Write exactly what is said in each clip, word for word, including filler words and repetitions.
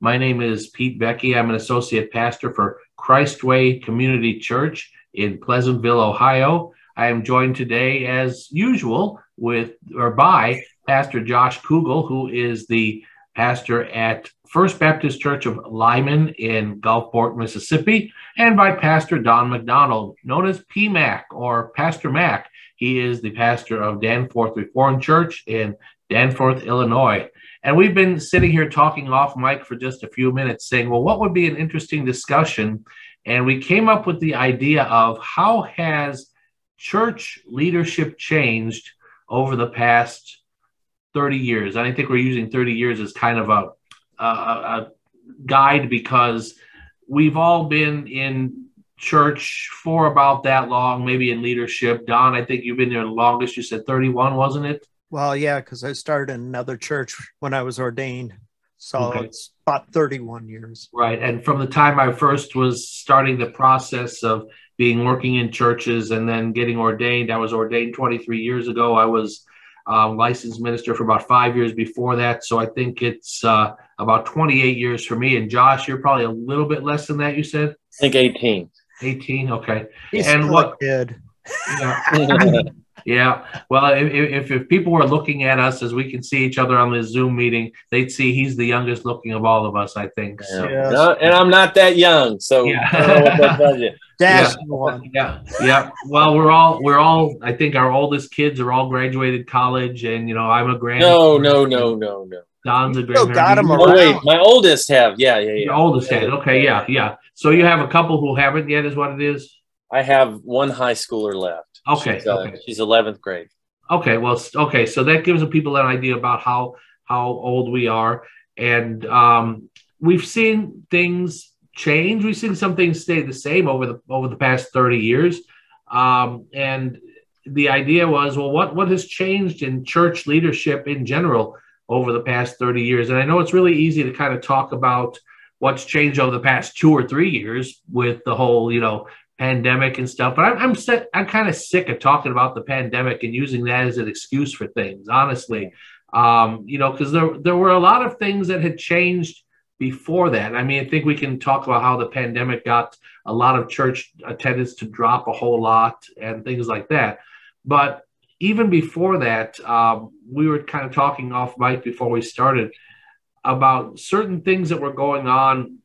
My name is Pete Vecchi. I'm an associate pastor for Christway Community Church in Pleasantville, Ohio. I am joined today, as usual, with or by Pastor Josh Kugel, who is the pastor at First Baptist Church of Lyman in Gulfport, Mississippi, and by Pastor Don McDonald, known as P MAC or Pastor Mac. He is the pastor of Danforth Reformed Church in Danforth, Illinois. And we've been sitting here talking off mic for just a few minutes saying, well, what would be an interesting discussion? And we came up with the idea of how has church leadership changed over the past thirty years. And I think we're using thirty years as kind of a, a, a guide because we've all been in church for about that long, maybe in leadership. Don, I think you've been there the longest. You said thirty-one, wasn't it? Well, yeah, because I started in another church when I was ordained. So okay. It's about thirty-one years. Right. And from the time I first was starting the process of being working in churches and then getting ordained, I was ordained twenty-three years ago. I was Uh, licensed minister for about five years before that. So I think it's uh, about twenty-eight years for me. And Josh, you're probably a little bit less than that, you said? I think eighteen. eighteen, okay. He's and what did. Yeah. yeah. Well, if, if, if people were looking at us as we can see each other on this Zoom meeting, they'd see he's the youngest looking of all of us, I think. Yeah. So. Yes. No, and I'm not that young. So yeah. I don't know what that does you. Dash yeah. One. yeah, yeah. Well, we're all, we're all, I think our oldest kids are all graduated college and, you know, I'm a grand. No, no, no, no, no. Don's a grandparent. Got him oh, wait, my oldest have. Yeah, yeah, yeah. Your oldest yeah. has. Okay, yeah, yeah. So you have a couple who haven't yet is what it is? I have one high schooler left. Okay. She's, uh, okay. she's eleventh grade. Okay, well, okay. So that gives people an idea about how, how old we are. And um, we've seen things change. We've seen some things stay the same over the over the past thirty years. Um, and the idea was, well, what, what has changed in church leadership in general over the past thirty years? And I know it's really easy to kind of talk about what's changed over the past two or three years with the whole, you know, pandemic and stuff. But I'm I'm, set, I'm kind of sick of talking about the pandemic and using that as an excuse for things, honestly. Um, you know, because there, there were a lot of things that had changed before that. I mean, I think we can talk about how the pandemic got a lot of church attendance to drop a whole lot and things like that. But even before that, um, we were kind of talking off mic before we started about certain things that were going on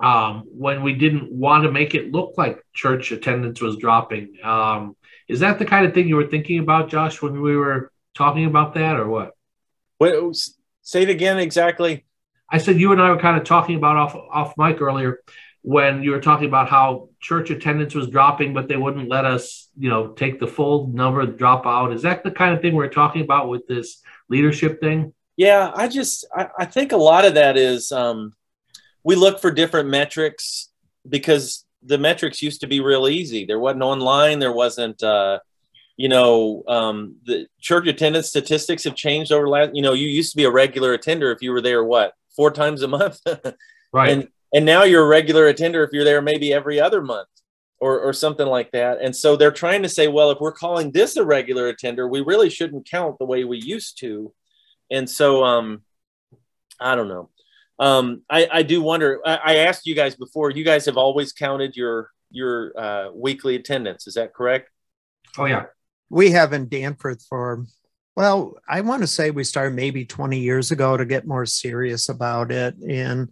um, when we didn't want to make it look like church attendance was dropping. Um, is that the kind of thing you were thinking about, Josh, when we were talking about that or what? Well, say it again exactly. I said you and I were kind of talking about off off mic earlier when you were talking about how church attendance was dropping, but they wouldn't let us, you know, take the full number drop out. Is that the kind of thing we're talking about with this leadership thing? Yeah, I just I, I think a lot of that is um, we look for different metrics because the metrics used to be real easy. There wasn't online. There wasn't. Uh, You know, um, the church attendance statistics have changed over the last, you know, you used to be a regular attender if you were there, what, four times a month? Right. And and now you're a regular attender if you're there maybe every other month or, or something like that. And so they're trying to say, well, if we're calling this a regular attender, we really shouldn't count the way we used to. And so, um, I don't know. Um, I, I do wonder, I, I asked you guys before, you guys have always counted your, your uh, weekly attendance. Is that correct? Oh, yeah. We have in Danforth for, well, I want to say we started maybe twenty years ago to get more serious about it. And,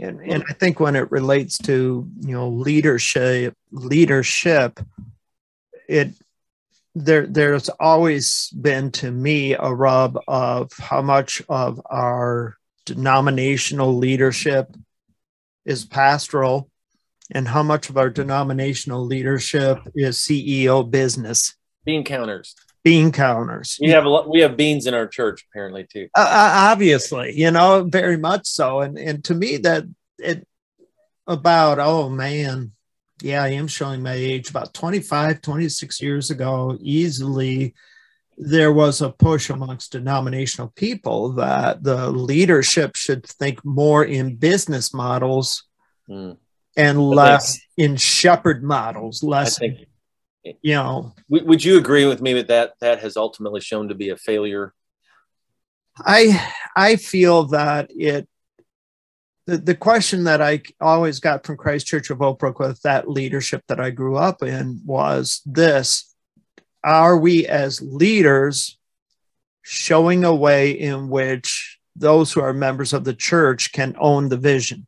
and, and I think when it relates to, you know, leadership, leadership, it, there, there's always been to me a rub of how much of our denominational leadership is pastoral and how much of our denominational leadership is C E O business. Bean counters. Bean counters. We have a lot, we have beans in our church apparently too. Uh, obviously, you know, very much so. And and to me that it about, oh man, yeah, I am showing my age, about twenty-five, twenty-six years ago, easily, there was a push amongst denominational people that the leadership should think more in business models mm. and less in shepherd models, less, think, you know. Would you agree with me that that, that has ultimately shown to be a failure? I, I feel that it, the, the question that I always got from Christ Church of Oak Brook with that leadership that I grew up in was this: are we as leaders showing a way in which those who are members of the church can own the vision?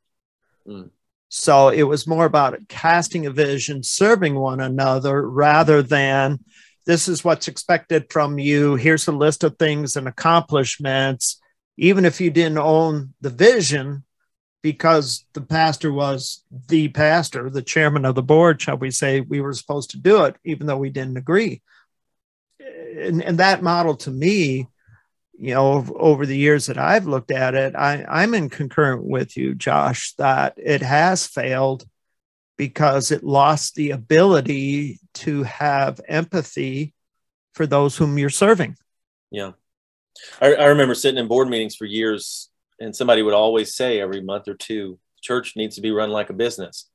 Mm. So it was more about casting a vision, serving one another, rather than this is what's expected from you. Here's a list of things and accomplishments, even if you didn't own the vision, because the pastor was the pastor, the chairman of the board, shall we say, we were supposed to do it, even though we didn't agree. And, and that model to me, you know, over the years that I've looked at it, I, I'm in concurrent with you, Josh, that it has failed because it lost the ability to have empathy for those whom you're serving. Yeah. I, I remember sitting in board meetings for years, and somebody would always say every month or two, church needs to be run like a business.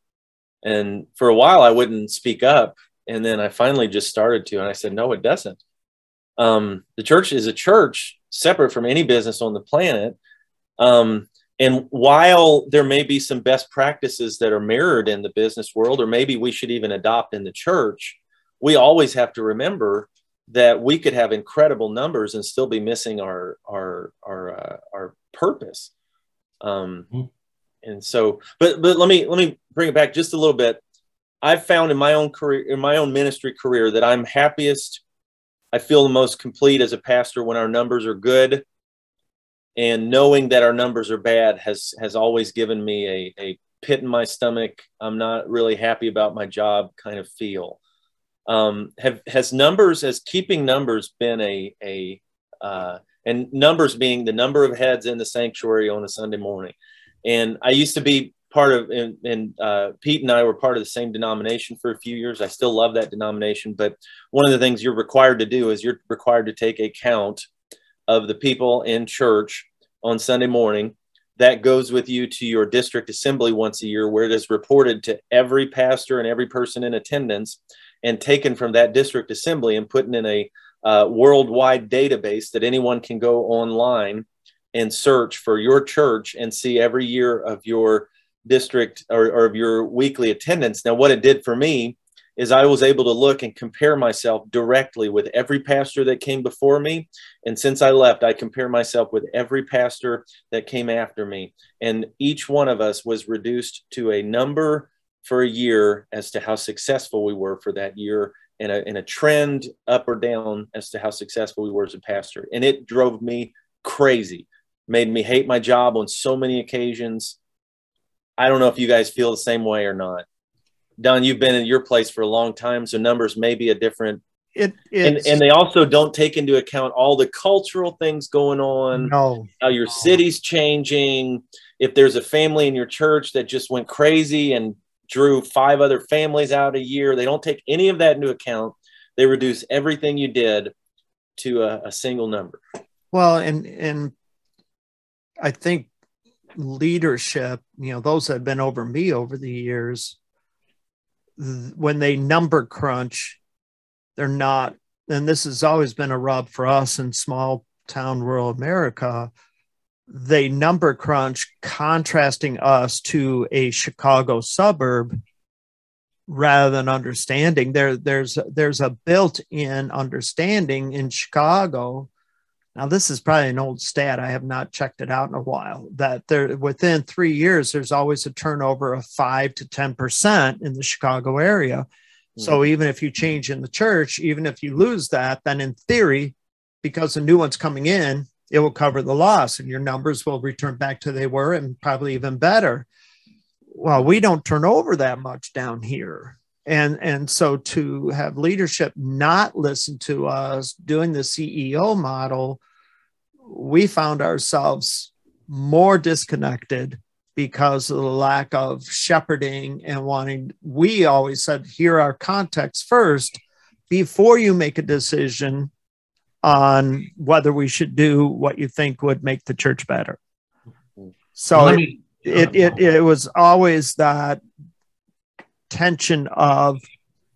And for a while I wouldn't speak up. And then I finally just started to, and I said, no, it doesn't. Um, the church is a church separate from any business on the planet. Um, and while there may be some best practices that are mirrored in the business world, or maybe we should even adopt in the church, we always have to remember that we could have incredible numbers and still be missing our, our, our, uh, our purpose. Um, and so, but, but let me, let me bring it back just a little bit. I've found in my own career, in my own ministry career, that I'm happiest. I feel the most complete as a pastor when our numbers are good, and knowing that our numbers are bad has, has always given me a, a pit in my stomach. I'm not really happy about my job kind of feel. Um, have, has numbers, has keeping numbers been a, a, uh, and numbers being the number of heads in the sanctuary on a Sunday morning. And I used to be part of, and, and uh, Pete and I were part of the same denomination for a few years. I still love that denomination, but one of the things you're required to do is you're required to take a count of the people in church on Sunday morning. That goes with you to your district assembly once a year, where it is reported to every pastor and every person in attendance, and taken from that district assembly and put in a uh, worldwide database that anyone can go online and search for your church and see every year of your district or, or of your weekly attendance. Now, what it did for me is I was able to look and compare myself directly with every pastor that came before me. And since I left, I compare myself with every pastor that came after me. And each one of us was reduced to a number for a year as to how successful we were for that year, and a, and a trend up or down as to how successful we were as a pastor. And it drove me crazy, made me hate my job on so many occasions. I don't know if you guys feel the same way or not. Don, you've been in your place for a long time, so numbers may be a different. It, and, and they also don't take into account all the cultural things going on, no. how your city's changing. If there's a family in your church that just went crazy and drew five other families out a year, they don't take any of that into account. They reduce everything you did to a, a single number. Well, and, and I think leadership, you know, those that have been over me over the years, when they number crunch, they're not, and this has always been a rub for us in small town rural America, they number crunch, contrasting us to a Chicago suburb, rather than understanding there there's there's a built-in understanding in Chicago. Now, this is probably an old stat, I have not checked it out in a while, that there within three years, there's always a turnover of five to ten percent in the Chicago area. Mm. So even if you change in the church, even if you lose that, then in theory, because the new one's coming in, it will cover the loss and your numbers will return back to they were and probably even better. Well, we don't turn over that much down here. And, and so to have leadership not listen to us doing the C E O model, we found ourselves more disconnected because of the lack of shepherding and wanting. We always said, hear our context first before you make a decision on whether we should do what you think would make the church better. So it, me, uh, it, it, it was always that tension of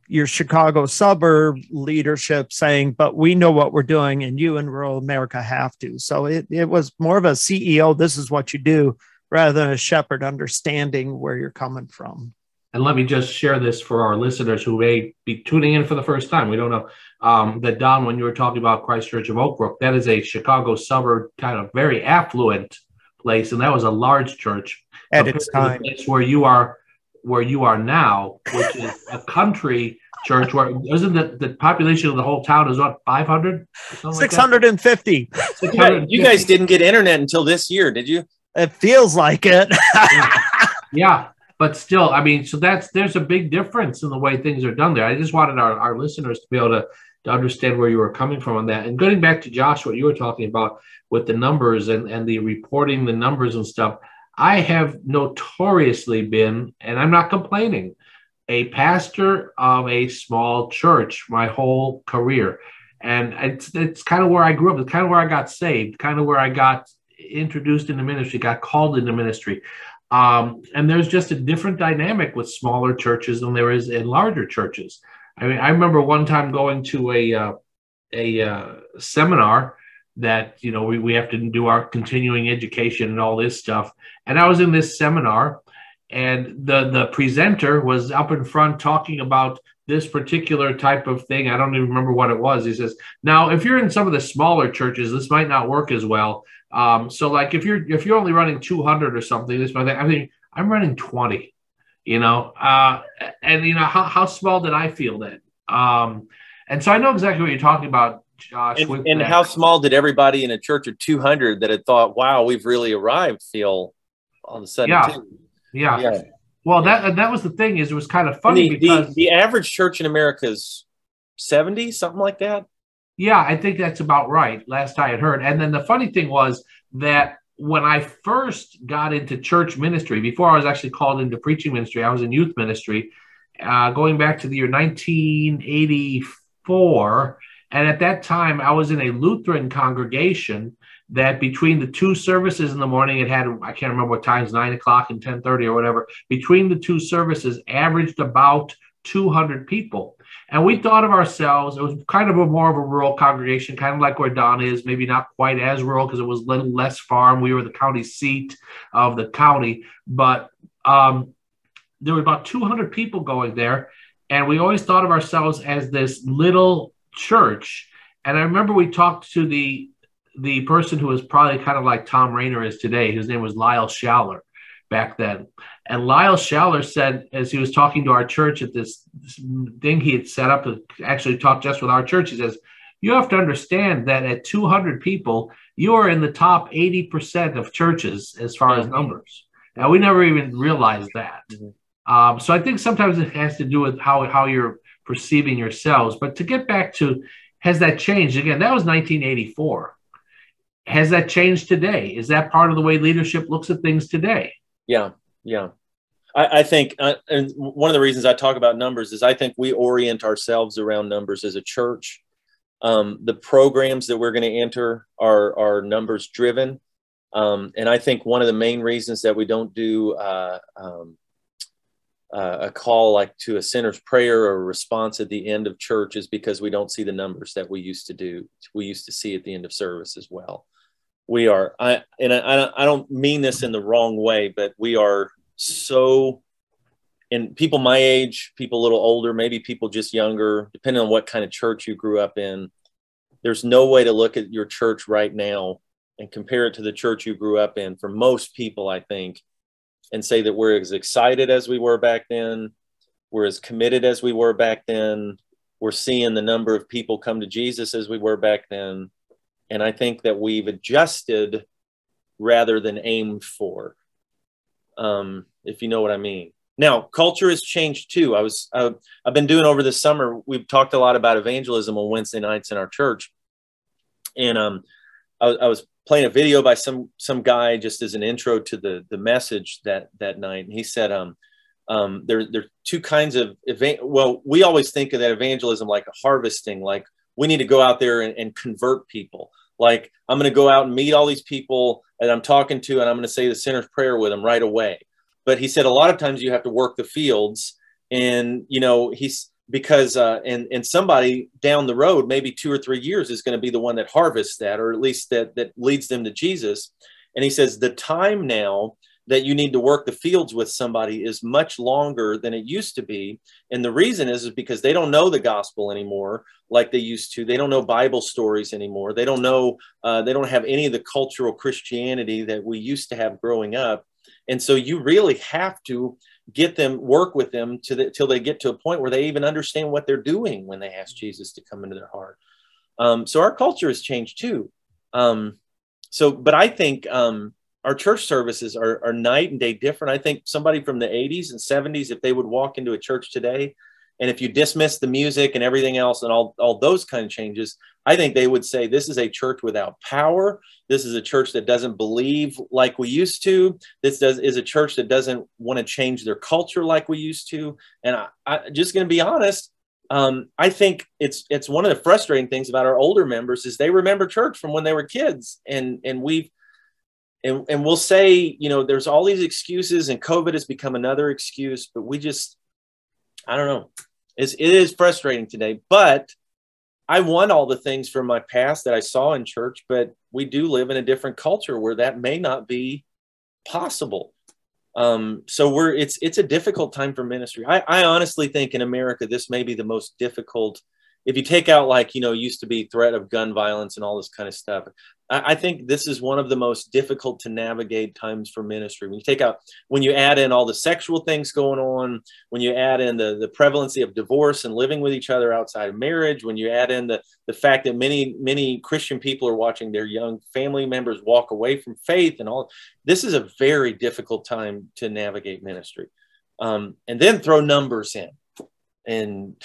your Chicago suburb leadership saying, but we know what we're doing and you in rural America have to. So it, it was more of a C E O, this is what you do, rather than a shepherd understanding where you're coming from. And let me just share this for our listeners who may be tuning in for the first time. We don't know um, that, Don, when you were talking about Christ Church of Oak Brook, that is a Chicago suburb, kind of very affluent place. And that was a large church at its time. It's where you are. where you are now, which is a country church where isn't the, the population of the whole town is what, five hundred? six hundred fifty. Like six hundred fifty. You guys didn't get internet until this year, did you? It feels like it. Yeah. Yeah, but still, I mean, so that's, there's a big difference in the way things are done there. I just wanted our, our listeners to be able to, to understand where you were coming from on that. And going back to Josh, what you were talking about with the numbers and, and the reporting, the numbers and stuff, I have notoriously been, and I'm not complaining, a pastor of a small church my whole career. And it's, it's kind of where I grew up. It's kind of where I got saved, kind of where I got introduced into ministry, got called into ministry. Um, and there's just a different dynamic with smaller churches than there is in larger churches. I mean, I remember one time going to a, uh, a uh, seminar that, you know, we, we have to do our continuing education and all this stuff. And I was in this seminar, and the, the presenter was up in front talking about this particular type of thing. I don't even remember what it was. He says, now, if you're in some of the smaller churches, this might not work as well. Um, so like if you're, if you're only running two hundred or something, this might be, I mean, I'm running twenty, you know, uh, and you know, how, how small did I feel then? Um, and so I know exactly what you're talking about, Josh, and, and how small did everybody in a church of two hundred that had thought, wow, we've really arrived, feel all of a sudden? Yeah, yeah. yeah. Well, yeah. that that was the thing, is it was kind of funny. The, because the, the average church in America is seventy, something like that. Yeah, I think that's about right, last I had heard. And then the funny thing was that when I first got into church ministry, before I was actually called into preaching ministry, I was in youth ministry, uh, going back to the year nineteen eighty-four. And at that time, I was in a Lutheran congregation that between the two services in the morning, it had, I can't remember what times, nine o'clock and ten thirty or whatever, between the two services averaged about two hundred people. And we thought of ourselves, it was kind of a more of a rural congregation, kind of like where Don is, maybe not quite as rural because it was a little less farm. We were the county seat of the county, but um, there were about two hundred people going there. And we always thought of ourselves as this little church. And I remember we talked to the the person who was probably kind of like Tom Rainer is today. His name was Lyle Schaller back then. And Lyle Schaller said, as he was talking to our church at this, this thing he had set up to actually talk just with our church, he says, you have to understand that at two hundred people, you are in the top eighty percent of churches as far as numbers. Now, we never even realized that. Mm-hmm. um, so I think sometimes it has to do with how, how you're perceiving yourselves. But to get back to, has that changed? Again, that was nineteen eighty-four. Has that changed today? Is that part of the way leadership looks at things today? Yeah, yeah. I, I think, uh, and one of the reasons I talk about numbers is I think we orient ourselves around numbers as a church. Um, the programs that we're going to enter are, are numbers driven. Um, and I think one of the main reasons that we don't do uh, um, Uh, a call like to a sinner's prayer or a response at the end of church is because we don't see the numbers that we used to do. We used to see at the end of service as well. We are, I, and I, I don't mean this in the wrong way, but we are so, and people my age, people a little older, maybe people just younger, depending on what kind of church you grew up in, there's no way to look at your church right now and compare it to the church you grew up in. For most people, I think, and say that we're as excited as we were back then, we're as committed as we were back then, we're seeing the number of people come to Jesus as we were back then. And I think that we've adjusted rather than aimed for, um, if you know what I mean. Now, culture has changed too. I was, uh, I've been doing over the summer, we've talked a lot about evangelism on Wednesday nights in our church. And um, I was, I was playing a video by some some guy just as an intro to the the message that that night, and he said, um, um, there there are two kinds of evan- well, we always think of that evangelism like a harvesting, like we need to go out there and, and convert people. Like, I'm going to go out and meet all these people that I'm talking to, and I'm going to say the sinner's prayer with them right away. But he said a lot of times you have to work the fields, and you know he's because uh, and and somebody down the road, maybe two or three years, is going to be the one that harvests that, or at least that that leads them to Jesus. And he says the time now that you need to work the fields with somebody is much longer than it used to be. And the reason is, is because they don't know the gospel anymore like they used to. They don't know Bible stories anymore. They don't know, uh, they don't have any of the cultural Christianity that we used to have growing up. And so you really have to get them, work with them to the, till they get to a point where they even understand what they're doing when they ask Jesus to come into their heart. Um, so our culture has changed too. Um, so, but I think, um, our church services are, are night and day different. I think somebody from the eighties and seventies, if they would walk into a church today, and if you dismiss the music and everything else and all, all those kind of changes, I think they would say, this is a church without power. This is a church that doesn't believe like we used to. This does, is a church that doesn't want to change their culture like we used to. And I, I just going to be honest, um, I think it's it's one of the frustrating things about our older members is they remember church from when they were kids. And, and we've, And, and we'll say, you know, there's all these excuses, and COVID has become another excuse, but we just, I don't know. It's, it is frustrating today, but I want all the things from my past that I saw in church, but we do live in a different culture where that may not be possible. Um, so we're, it's, it's a difficult time for ministry. I, I honestly think in America, this may be the most difficult. If you take out, like, you know, used to be threat of gun violence and all this kind of stuff, I, I think this is one of the most difficult to navigate times for ministry. When you take out, when you add in all the sexual things going on, when you add in the, the prevalence of divorce and living with each other outside of marriage, when you add in the, the fact that many, many Christian people are watching their young family members walk away from faith and all, this is a very difficult time to navigate ministry. Um, and then throw numbers in. And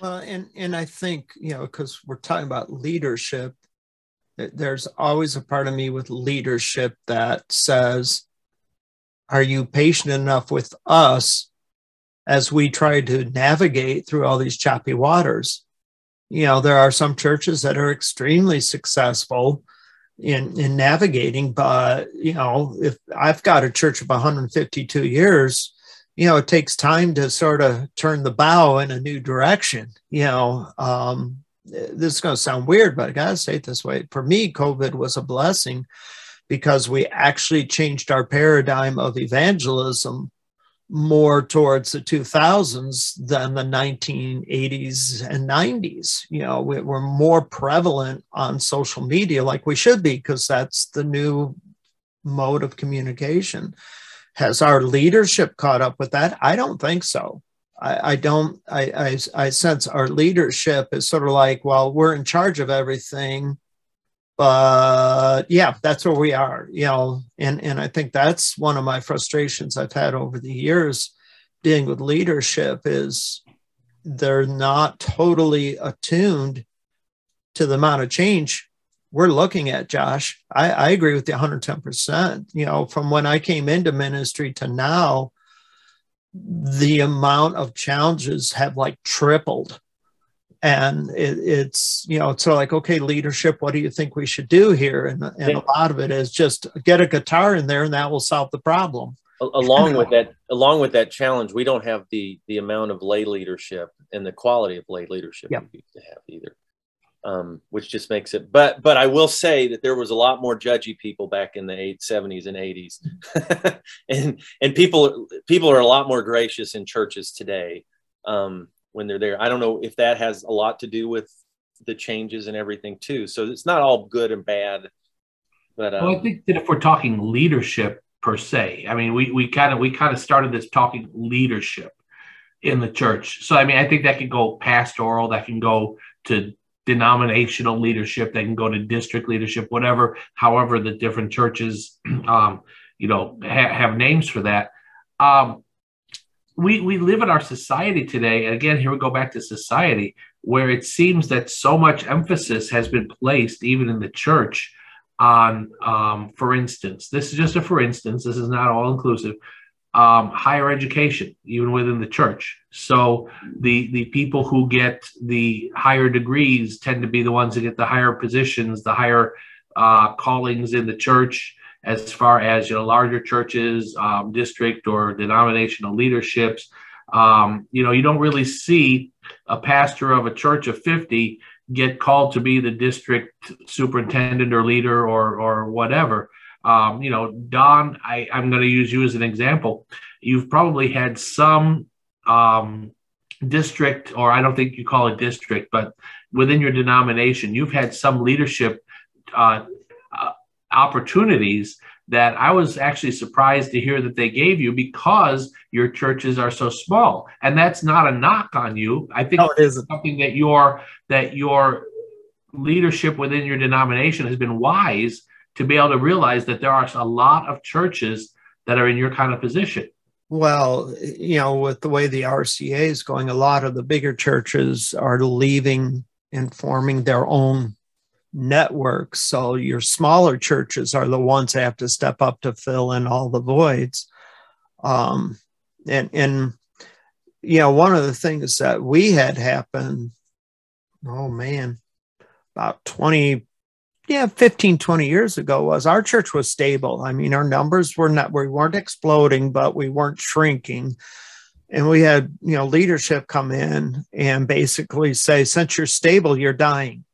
well, and and I think, you know, because we're talking about leadership, there's always a part of me with leadership that says, are you patient enough with us as we try to navigate through all these choppy waters? You know, there are some churches that are extremely successful in in navigating, but, you know, if I've got a church of one hundred fifty-two years, you know, it takes time to sort of turn the bow in a new direction. You know, um, this is going to sound weird, but I got to say it this way. For me, COVID was a blessing because we actually changed our paradigm of evangelism more towards the two thousands than the nineteen eighties and nineties. You know, we were more prevalent on social media, like we should be, because that's the new mode of communication. Has our leadership caught up with that? I don't think so. I, I don't, I, I, I sense our leadership is sort of like, well, we're in charge of everything, but yeah, that's where we are, you know, and, and I think that's one of my frustrations I've had over the years dealing with leadership is they're not totally attuned to the amount of change we're looking at, Josh. I, I agree with you one hundred ten percent. You know, from when I came into ministry to now, the amount of challenges have like tripled. And it, it's, you know, it's sort of like, okay, leadership, what do you think we should do here? And, and a lot of it is just get a guitar in there and that will solve the problem. Along with that, along with that challenge, we don't have the, the amount of lay leadership and the quality of lay leadership yep. we used to have either. Um, which just makes it, but, but I will say that there was a lot more judgy people back in the eight, seventies and eighties and, and people, people are a lot more gracious in churches today um, when they're there. I don't know if that has a lot to do with the changes and everything too. So it's not all good and bad, but um, well, I think that if we're talking leadership per se, I mean, we, we kind of, we kind of started this talking leadership in the church. So, I mean, I think that can go pastoral, that can go to denominational leadership, they can go to district leadership, whatever, however the different churches, um, you know, ha- have names for that. Um, we, we live in our society today, and again, here we go back to society, where it seems that so much emphasis has been placed, even in the church, on, um, for instance, this is just a for instance, this is not all inclusive, um, higher education, even within the church. So the, the people who get the higher degrees tend to be the ones that get the higher positions, the higher uh, callings in the church, as far as, you know, larger churches, um, district or denominational leaderships. Um, you know, you don't really see a pastor of a church of fifty get called to be the district superintendent or leader or, or whatever. Um, you know, Don, I, I'm going to use you as an example. You've probably had some um, district, or I don't think you call it district, but within your denomination, you've had some leadership uh, uh, opportunities that I was actually surprised to hear that they gave you because your churches are so small. And that's not a knock on you. I think no, it isn't. Something that your, that your leadership within your denomination has been wise to be able to realize that there are a lot of churches that are in your kind of position. Well, you know, with the way the R C A is going, a lot of the bigger churches are leaving and forming their own networks. So your smaller churches are the ones that have to step up to fill in all the voids. Um, and, and, you know, one of the things that we had happen, oh man, about twenty, yeah, fifteen, twenty years ago was our church was stable. I mean, our numbers were not, we weren't exploding, but we weren't shrinking. And we had, you know, leadership come in and basically say, since you're stable, you're dying.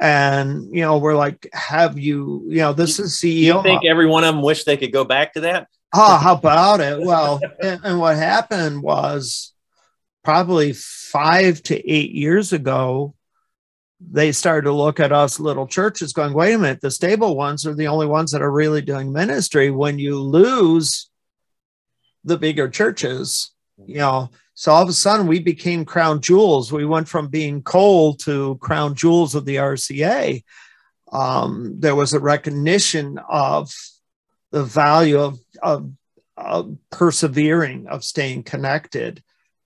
And, you know, we're like, have you, you know, this is C E O. You think every one of them wish they could go back to that? Oh, how about it? Well, and, and what happened was probably five to eight years ago, they started to look at us little churches going, wait a minute, the stable ones are the only ones that are really doing ministry. When you lose the bigger churches, you know, so all of a sudden we became crown jewels. We went from being cold to crown jewels of the R C A. Um, there was a recognition of the value of, of, of persevering, of staying connected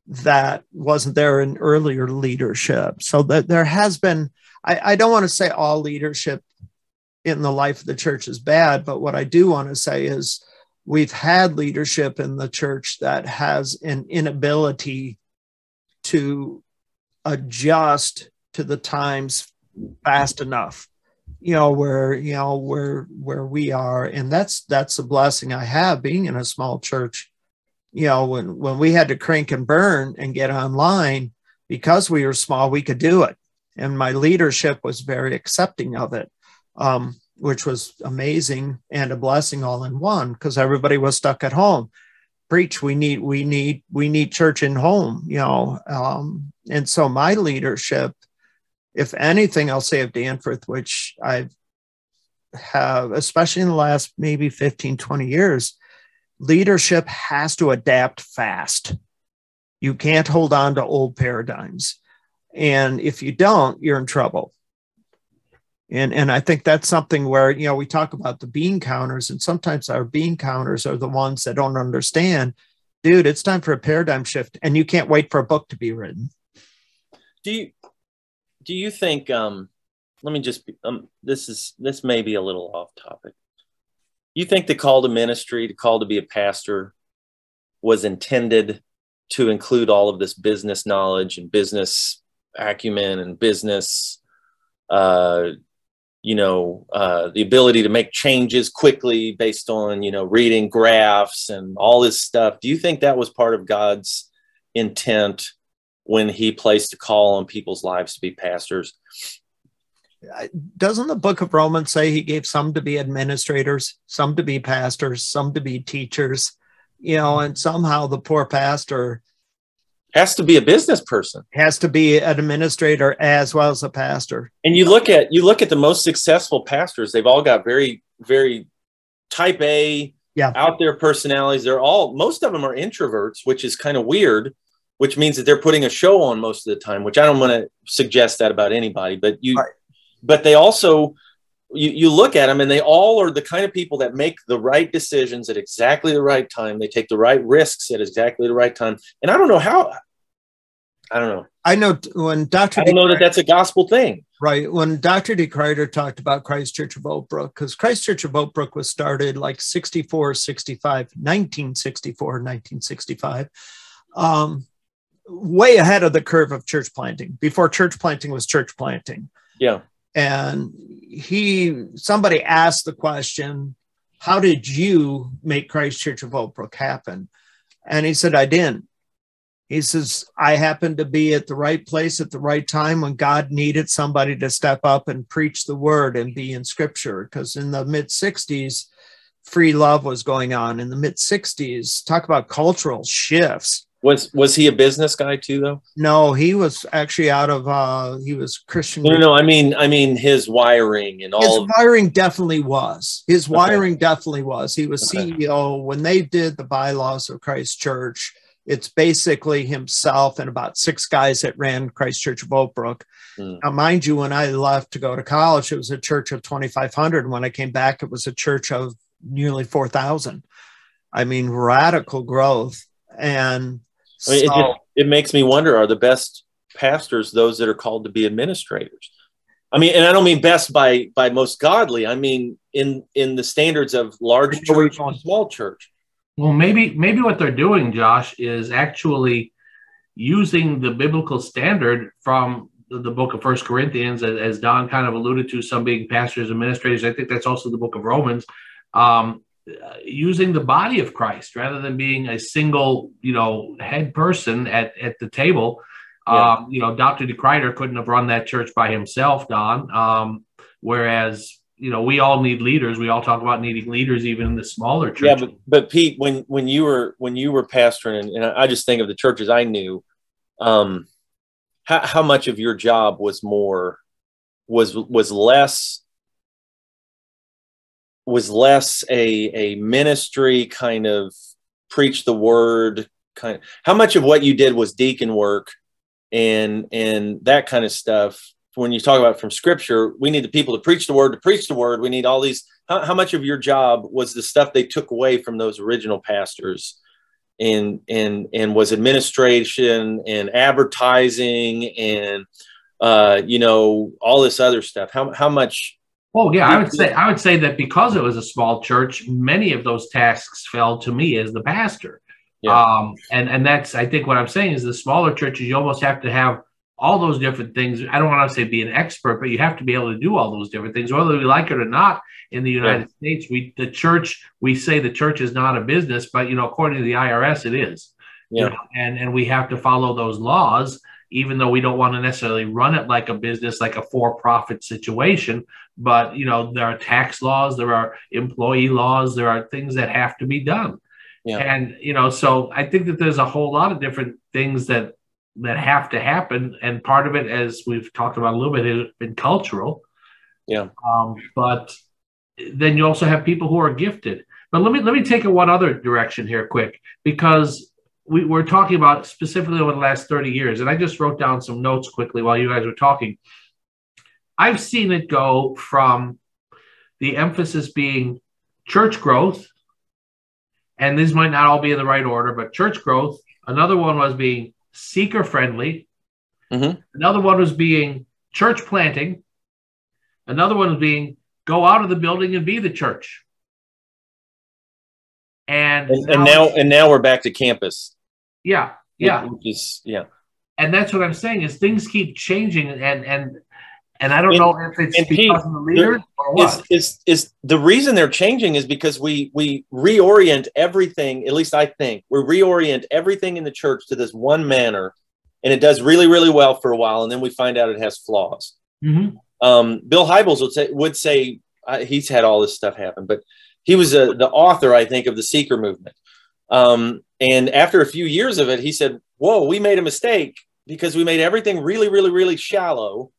that wasn't there in earlier leadership. So that there has been, I, I don't want to say all leadership in the life of the church is bad, but what I do want to say is, we've had leadership in the church that has an inability to adjust to the times fast enough, you know, where, you know, where, where we are. And that's, that's a blessing I have being in a small church. You know, when, when we had to crank and burn and get online because we were small, we could do it. And my leadership was very accepting of it. Um, which was amazing and a blessing all in one because everybody was stuck at home. Preach, we need, we need, we need church in home, you know. Um, and so my leadership, if anything, I'll say of Danforth, which I have, especially in the last maybe fifteen, twenty years, leadership has to adapt fast. You can't hold on to old paradigms. And if you don't, you're in trouble. And, and I think that's something where, you know, we talk about the bean counters, and sometimes our bean counters are the ones that don't understand, dude, it's time for a paradigm shift and you can't wait for a book to be written. Do you, do you think, um, let me just, um, this is, this may be a little off topic. You think the call to ministry, the call to be a pastor was intended to include all of this business knowledge and business acumen and business, uh, you know, uh, the ability to make changes quickly based on, you know, reading graphs and all this stuff. Do you think that was part of God's intent when he placed a call on people's lives to be pastors? Doesn't the book of Romans say he gave some to be administrators, some to be pastors, some to be teachers, you know, and somehow the poor pastor has to be a business person, has to be an administrator as well as a pastor. And you look at, you look at the most successful pastors, they've all got very, very type A, yeah, out there personalities. They're all, most of them are introverts, which is kind of weird, which means that they're putting a show on most of the time, which I don't want to suggest that about anybody, but you, right. But they also, you, you look at them and they all are the kind of people that make the right decisions at exactly the right time. They take the right risks at exactly the right time. And I don't know how, I don't know. I know when Doctor I don't know that that's a gospel thing. Right. When Doctor D. Kreider talked about Christ Church of Oak Brook, because Christ Church of Oak Brook was started like sixty-four, sixty-five, nineteen sixty-four, nineteen sixty-five, um, way ahead of the curve of church planting, before church planting was church planting. Yeah. And he, somebody asked the question, how did you make Christ Church of Oak Brook happen? And he said, I didn't. He says, I happened to be at the right place at the right time when God needed somebody to step up and preach the word and be in scripture. Because in the mid sixties, free love was going on. In the mid sixties, talk about cultural shifts. Was was he a business guy too, though? No, he was actually out of, uh, he was Christian. No, no, no, I mean, I mean his wiring and all. His wiring definitely was. His wiring okay. definitely was. He was okay. C E O. When they did the bylaws of Christ Church, it's basically himself and about six guys that ran Christ Church of Oak Brook. Mm. Now, mind you, when I left to go to college, it was a church of twenty-five hundred. When I came back, it was a church of nearly four thousand. I mean, radical growth. And I mean, so, it, just, it makes me wonder, are the best pastors those that are called to be administrators? I mean, and I don't mean best by, by most godly. I mean, in, in the standards of large church and small church. Well, maybe maybe what they're doing, Josh, is actually using the biblical standard from the, the book of First Corinthians, as, as Don kind of alluded to, some being pastors, administrators. I think that's also the book of Romans, um, using the body of Christ rather than being a single, you know, head person at, at the table. Yeah. Um, you know, Doctor D. Kreider couldn't have run that church by himself, Don, um, whereas... you know, we all need leaders. We all talk about needing leaders, even in the smaller church. Yeah, but, but Pete, when when you were when you were pastoring, and I just think of the churches I knew, um, how how much of your job was more was was less was less a a ministry kind of preach the word kind of, how much of what you did was deacon work and and that kind of stuff. When you talk about from scripture, we need the people to preach the word, to preach the word. We need all these. How, how much of your job was the stuff they took away from those original pastors and, and, and was administration and advertising and, uh, you know, all this other stuff? How, how much? Well, yeah, I would say, I would say that because it was a small church, many of those tasks fell to me as the pastor. Yeah. Um, and, and that's, I think what I'm saying is the smaller churches, you almost have to have all those different things. I don't want to say be an expert, but you have to be able to do all those different things, whether we like it or not. In the United yeah. States, we the church we say the church is not a business, but you know, according to the I R S, it is. Yeah, you know? and and we have to follow those laws, even though we don't want to necessarily run it like a business, like a for-profit situation. But you know, there are tax laws, there are employee laws, there are things that have to be done. Yeah. And you know, so I think that there's a whole lot of different things that. that have to happen. And part of it, as we've talked about a little bit, has been cultural. Yeah. Um, but then you also have people who are gifted. But let me, let me take it one other direction here quick, because we were talking about specifically over the last thirty years. And I just wrote down some notes quickly while you guys were talking. I've seen it go from the emphasis being church growth. And these might not all be in the right order, but church growth. Another one was being seeker friendly. Mm-hmm. Another one was being church planting. Another one was being go out of the building and be the church. And and now and now, and now we're back to campus. Yeah, yeah, which is, yeah. And that's what I'm saying is things keep changing, and and and I don't and, know if it's because he, of the leaders or what. Is is the reason they're changing is because we we reorient everything. At least I think we reorient everything in the church to this one manner, and it does really really well for a while, and then we find out it has flaws. Mm-hmm. um, Bill Hybels would say would say uh, he's had all this stuff happen, but he was a, the author, I think, of the seeker movement. Um, and after a few years of it, he said, "Whoa, we made a mistake because we made everything really really really shallow."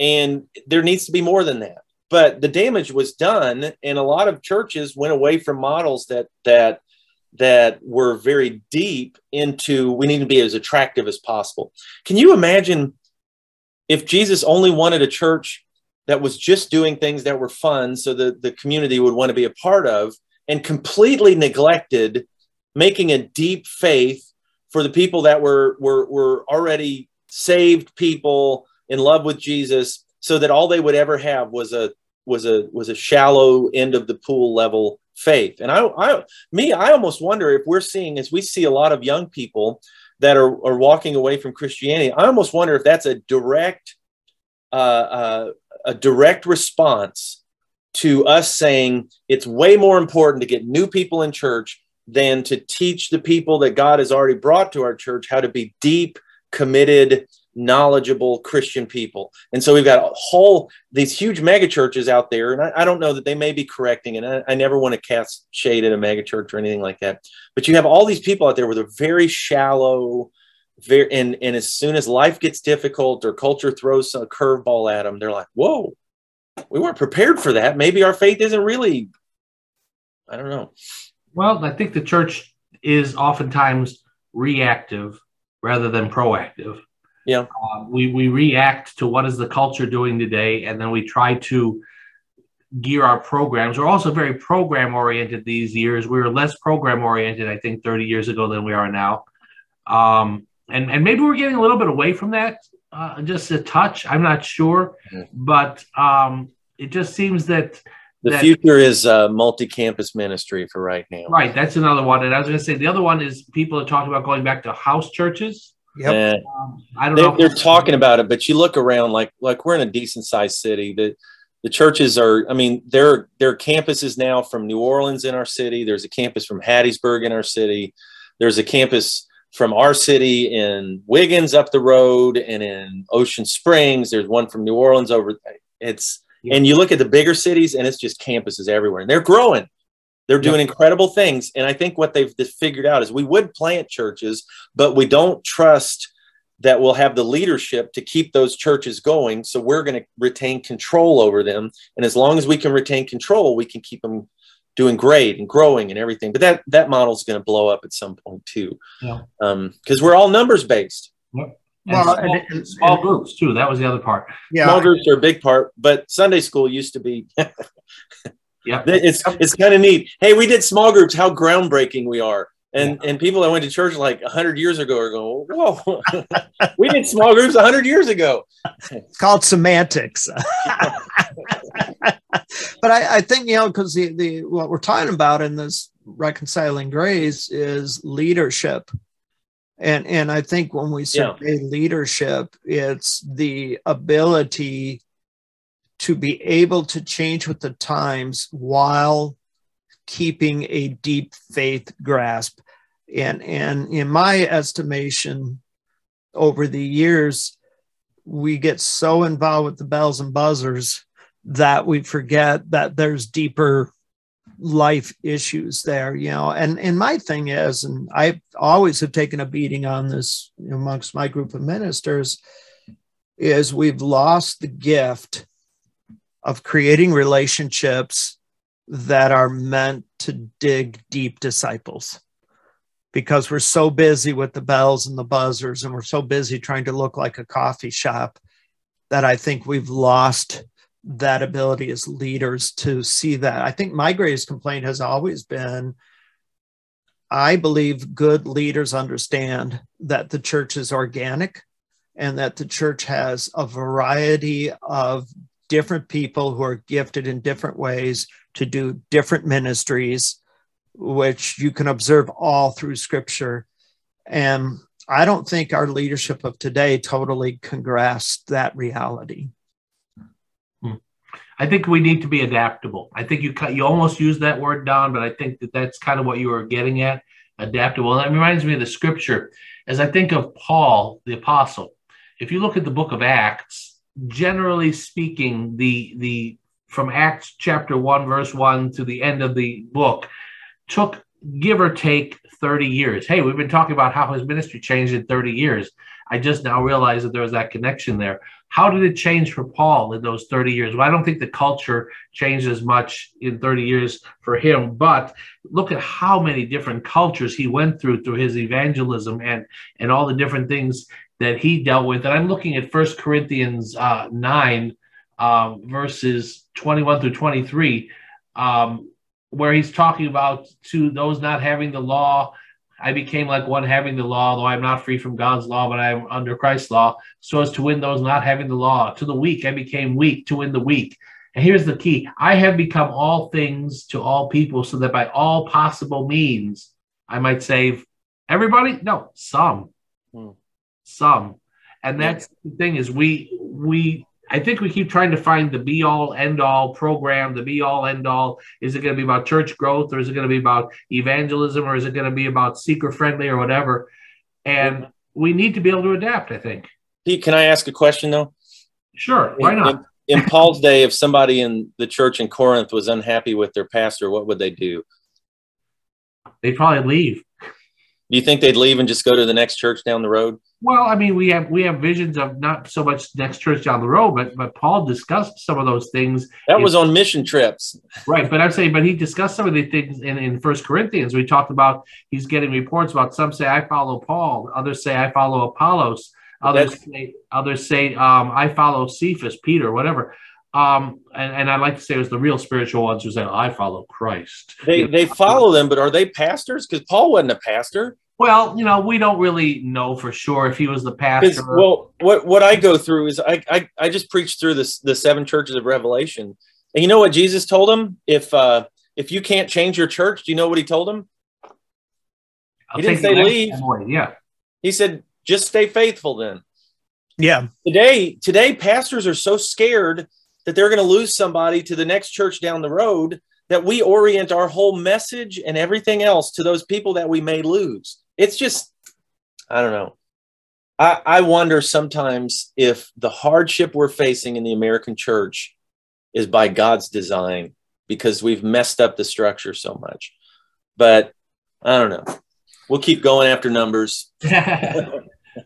And there needs to be more than that. But the damage was done, and a lot of churches went away from models that that that were very deep into we need to be as attractive as possible. Can you imagine if Jesus only wanted a church that was just doing things that were fun so that the community would want to be a part of, and completely neglected making a deep faith for the people that were, were, were already saved people in love with Jesus, so that all they would ever have was a, was a, was a shallow end of the pool level faith. And I, I, me, I almost wonder if we're seeing, as we see a lot of young people that are, are walking away from Christianity, I almost wonder if that's a direct, uh, uh, a direct response to us saying it's way more important to get new people in church than to teach the people that God has already brought to our church how to be deep, committed, knowledgeable Christian people. And so we've got a whole, these huge megachurches out there, and I, I don't know that they may be correcting, and I, I never want to cast shade at a megachurch or anything like that, but you have all these people out there with a very shallow, very, and, and as soon as life gets difficult or culture throws a curveball at them, they're like, whoa, we weren't prepared for that. Maybe our faith isn't really, I don't know. Well, I think the church is oftentimes reactive rather than proactive. Yeah, uh, we, we react to what is the culture doing today, and then we try to gear our programs. We're also very program-oriented these years. We were less program-oriented, I think, thirty years ago than we are now. Um, and, and maybe we're getting a little bit away from that, uh, just a touch. I'm not sure, mm-hmm. but um, it just seems that... The that, future is uh, multi-campus ministry for right now. Right, that's another one. And I was going to say, the other one is people are talking about going back to house churches. Yep. Um, I don't they, know. They're talking about it, but you look around, like like we're in a decent sized city. The the churches are, I mean, there there are campuses now from New Orleans in our city. There's a campus from Hattiesburg in our city. There's a campus from our city in Wiggins up the road, and in Ocean Springs. There's one from New Orleans over. It's yep. And you look at the bigger cities, and it's just campuses everywhere, and they're growing. They're doing incredible things. And I think what they've figured out is we would plant churches, but we don't trust that we'll have the leadership to keep those churches going. So we're going to retain control over them. And as long as we can retain control, we can keep them doing great and growing and everything. But that, that model is going to blow up at some point too. Yeah. Um, because we're all numbers based. Yeah. And well, small, and, and, small and, groups too. That was the other part. Yeah. Small groups are a big part, but Sunday school used to be... Yeah, it's it's kind of neat. Hey, we did small groups. How groundbreaking we are! And yeah. and people that went to church like a hundred years ago are going, "Whoa, we did small groups a hundred years ago." It's called semantics. But I, I think, you know, because the the what we're talking about in this Reconciling Grace is leadership, and and I think when we say yeah. leadership, it's the ability to be able to change with the times while keeping a deep faith grasp. And, and in my estimation, over the years, we get so involved with the bells and buzzers that we forget that there's deeper life issues there, you know. And, and my thing is, and I always have taken a beating on this amongst my group of ministers, is we've lost the gift of creating relationships that are meant to dig deep disciples, because we're so busy with the bells and the buzzers, and we're so busy trying to look like a coffee shop that I think we've lost that ability as leaders to see that. I think my greatest complaint has always been, I believe good leaders understand that the church is organic and that the church has a variety of different people who are gifted in different ways to do different ministries, which you can observe all through Scripture. And I don't think our leadership of today totally can grasp that reality. I think we need to be adaptable. I think you you almost used that word, Don, but I think that that's kind of what you were getting at, adaptable. And that reminds me of the Scripture. As I think of Paul, the apostle, if you look at the book of Acts, generally speaking, the the from Acts chapter one, verse one to the end of the book took, give or take, thirty years. Hey, we've been talking about how his ministry changed in thirty years. I just now realized that there was that connection there. How did it change for Paul in those thirty years? Well, I don't think the culture changed as much in thirty years for him, but look at how many different cultures he went through through his evangelism and, and all the different things that he dealt with. And I'm looking at First Corinthians uh, nine, uh, verses twenty-one through twenty-three, um, where he's talking about to those not having the law, I became like one having the law, though I am not free from God's law, but I am under Christ's law, so as to win those not having the law. To the weak, I became weak to win the weak. And here's the key. I have become all things to all people, so that by all possible means, I might save everybody. No, some, hmm. some. And that's yeah. the thing is we, we, I think we keep trying to find the be all end all program, the be all end all. Is it going to be about church growth, or is it going to be about evangelism, or is it going to be about seeker friendly or whatever? And we need to be able to adapt, I think. Can I ask a question though? Sure. Why not? In, in Paul's day, if somebody in the church in Corinth was unhappy with their pastor, what would they do? They'd probably leave. Do you think they'd leave and just go to the next church down the road? Well, I mean, we have we have visions of not so much next church down the road, but but Paul discussed some of those things. That in, was on mission trips. Right. But I'm saying, but he discussed some of the things in, in First Corinthians. We talked about he's getting reports about some say, I follow Paul. Others say, I follow Apollos. Others That's, say, others say um, I follow Cephas, Peter, whatever. Um, and, and I like to say it was the real spiritual ones who say, oh, I follow Christ. They, they follow them, but are they pastors? Because Paul wasn't a pastor. Well, you know, we don't really know for sure if he was the pastor. Well, what, what I go through is I, I, I just preached through this, the seven churches of Revelation. And you know what Jesus told him? If, uh, if you can't change your church, do you know what he told him? He didn't say leave. Yeah. He said, just stay faithful then. Yeah. Today, today pastors are so scared that they're going to lose somebody to the next church down the road that we orient our whole message and everything else to those people that we may lose. It's just, I don't know. I, I wonder sometimes if the hardship we're facing in the American church is by God's design, because we've messed up the structure so much. But I don't know. We'll keep going after numbers.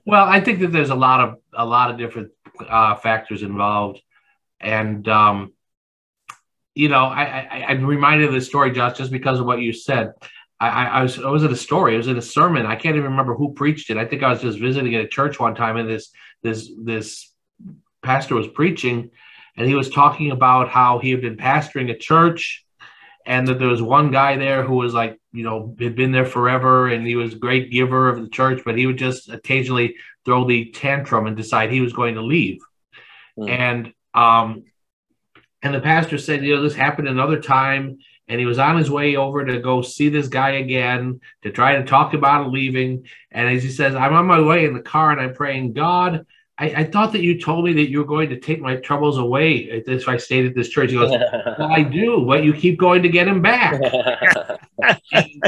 Well, I think that there's a lot of a lot of different uh, factors involved, and um, you know, I, I, I'm reminded of this story, Josh, just because of what you said. I, I, was, I was at a story. It was in a sermon. I can't even remember who preached it. I think I was just visiting at a church one time, and this this this pastor was preaching, and he was talking about how he had been pastoring a church, and that there was one guy there who was like, you know, had been there forever, and he was a great giver of the church, but he would just occasionally throw the tantrum and decide he was going to leave. Mm. And um, and the pastor said, you know, this happened another time. And he was on his way over to go see this guy again, to try to talk about leaving. And as he says, I'm on my way in the car, and I'm praying, God, I, I thought that you told me that you were going to take my troubles away if I stayed at this church. He goes, well, I do, but you keep going to get him back. And, you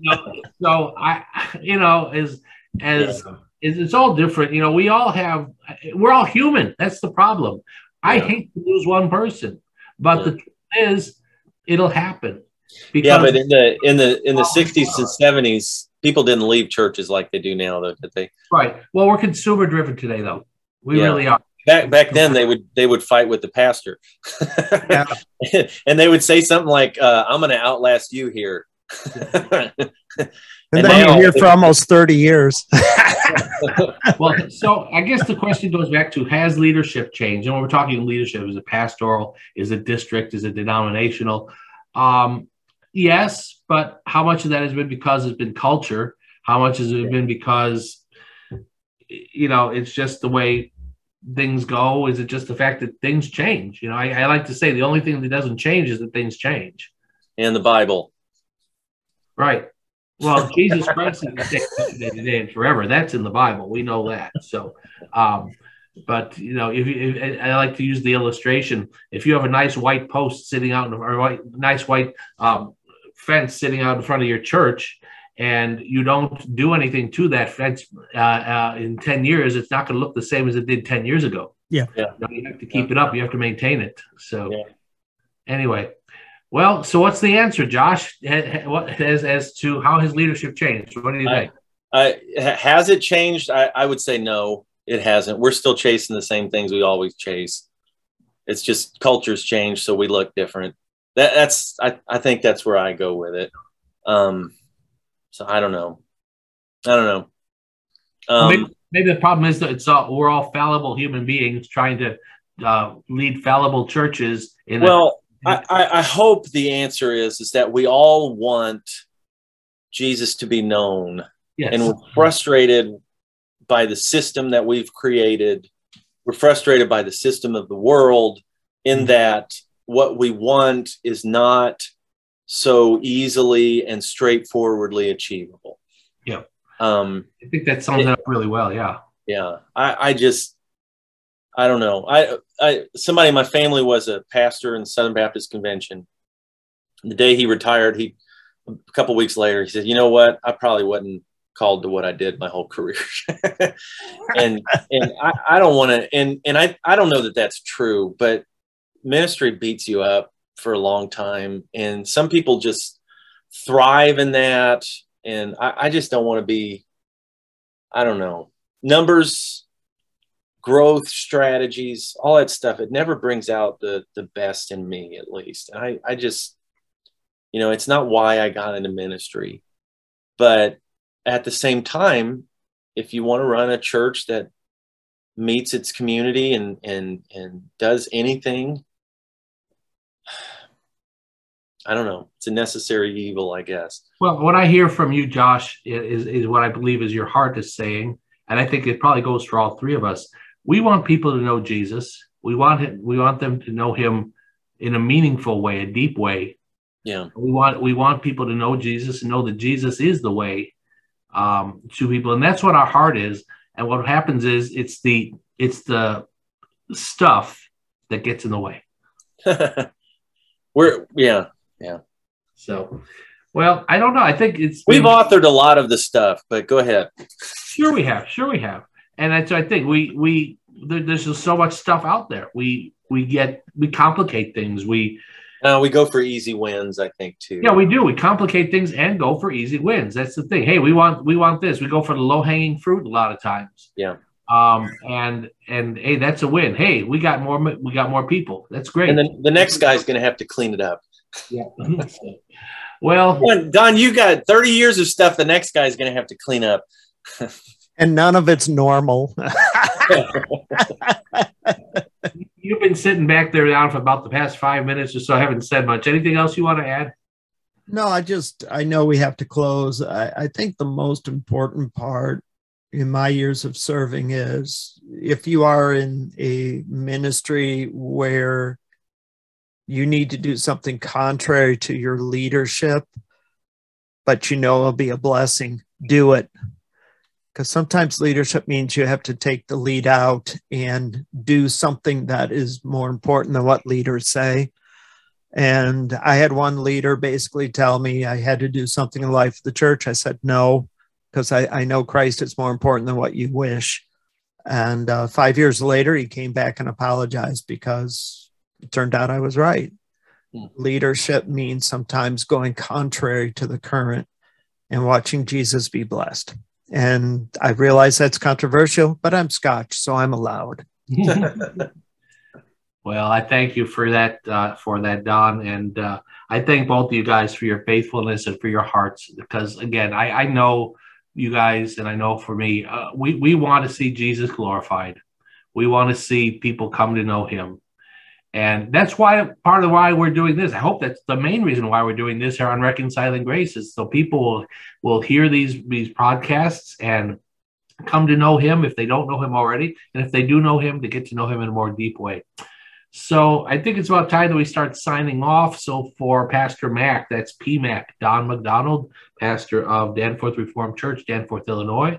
know, so, I, you know, as, as, yeah. as it's all different. You know, we all have, we're all human. That's the problem. Yeah. I hate to lose one person, but yeah. the truth is, it'll happen. Yeah, but in the in the in the sixties and seventies, people didn't leave churches like they do now, though, did they? Right. Well, we're consumer driven today, though. We yeah. really are. Back back then, they would they would fight with the pastor, yeah. and they would say something like, uh, "I'm going to outlast you here." and, and then now, you're here for almost thirty years. Well, so I guess the question goes back to, has leadership changed? And when we're talking leadership, is it pastoral? Is it district? Is it denominational? Um, yes, but how much of that has been because it's been culture? How much has it been because, you know, it's just the way things go? Is it just the fact that things change? You know, I, I like to say the only thing that doesn't change is that things change. And the Bible. Right. Well, Jesus Christ is the same today and forever. That's in the Bible. We know that. So, um, but you know, if, you, if I like to use the illustration, if you have a nice white post sitting out in, or a nice white um, fence sitting out in front of your church, and you don't do anything to that fence uh, uh, in ten years, it's not going to look the same as it did ten years ago. Yeah, yeah. You know, you have to keep yeah. it up. You have to maintain it. So, yeah. anyway. Well, so what's the answer, Josh, as, as to how has leadership changed? What do you think? I, I, has it changed? I, I would say no, it hasn't. We're still chasing the same things we always chase. It's just culture's changed, so we look different. That, that's I, I think that's where I go with it. Um, so I don't know. I don't know. Um, maybe, maybe the problem is that it's all, we're all fallible human beings trying to uh, lead fallible churches in well, a I, I hope the answer is is that we all want Jesus to be known. Yes. And we're frustrated by the system that we've created. We're frustrated by the system of the world, in that what we want is not so easily and straightforwardly achievable. Yeah. Um, I think that sums it up really well. Yeah. Yeah. I, I just, I don't know. I, I, somebody in my family was a pastor in the Southern Baptist Convention. The day he retired, he, a couple weeks later, he said, you know what? I probably wasn't called to what I did my whole career. and, and I, I don't want to, and, and I, I don't know that that's true, but ministry beats you up for a long time. And some people just thrive in that. And I, I just don't want to be, I don't know, numbers, growth strategies, all that stuff. It never brings out the the best in me, at least. And I, I just, you know, it's not why I got into ministry. But at the same time, if you want to run a church that meets its community and and and does anything, I don't know. It's a necessary evil, I guess. Well, what I hear from you, Josh, is, is what I believe is your heart is saying. And I think it probably goes for all three of us. We want people to know Jesus. We want it, we want them to know him in a meaningful way, a deep way. Yeah. We want, we want people to know Jesus and know that Jesus is the way um, to people. And that's what our heart is. And what happens is it's the, it's the stuff that gets in the way. We're, yeah. Yeah. So, well, I don't know. I think it's... We've been, authored a lot of the stuff, but go ahead. Sure we have. Sure we have. And that's, I think we, we there, there's just so much stuff out there. We, we get, we complicate things. We... Uh, we go for easy wins, I think, too. Yeah, we do. We complicate things and go for easy wins. That's the thing. Hey, we want, we want this. We go for the low-hanging fruit a lot of times. Yeah. Um, and, and hey, that's a win. Hey, we got more, we got more people. That's great. And then the next guy's going to have to clean it up. Yeah. Well, Don, you got thirty years of stuff the next guy's going to have to clean up. And none of it's normal. You've been sitting back there now for about the past five minutes or so. I haven't said much. Anything else you want to add? No, I just, I know we have to close. I, I think the most important part in my years of serving is if you are in a ministry where you need to do something contrary to your leadership, but you know it'll be a blessing, do it. Because sometimes leadership means you have to take the lead out and do something that is more important than what leaders say. And I had one leader basically tell me I had to do something in the life of the church. I said, no, because I, I know Christ is more important than what you wish. And uh, five years later, he came back and apologized because it turned out I was right. Yeah. Leadership means sometimes going contrary to the current and watching Jesus be blessed. And I realize that's controversial, but I'm Scotch, so I'm allowed. Well, I thank you for that, uh, for that, Don. And uh, I thank both of you guys for your faithfulness and for your hearts. Because, again, I, I know you guys, and I know for me, uh, we, we want to see Jesus glorified. We want to see people come to know him. And that's why part of why we're doing this. I hope that's the main reason why we're doing this here on Reconciling Grace, is so people will, will hear these, these podcasts and come to know him if they don't know him already. And if they do know him, to get to know him in a more deep way. So I think it's about time that we start signing off. So for Pastor Mac, that's P Mac, Don McDonald, pastor of Danforth Reformed Church, Danforth, Illinois.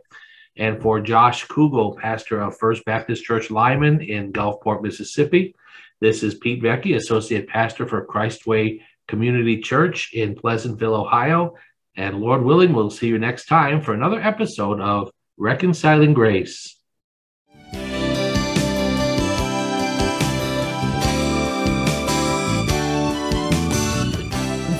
And for Josh Kugel, pastor of First Baptist Church Lyman in Gulfport, Mississippi. This is Pete Vecchi, Associate Pastor for Christway Community Church in Pleasantville, Ohio. And Lord willing, we'll see you next time for another episode of Reconciling Grace.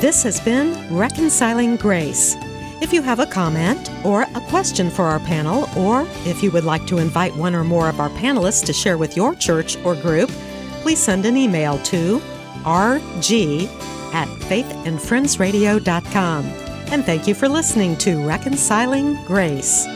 This has been Reconciling Grace. If you have a comment or a question for our panel, or if you would like to invite one or more of our panelists to share with your church or group, please send an email to r g at faith and friends radio dot com. And thank you for listening to Reconciling Grace.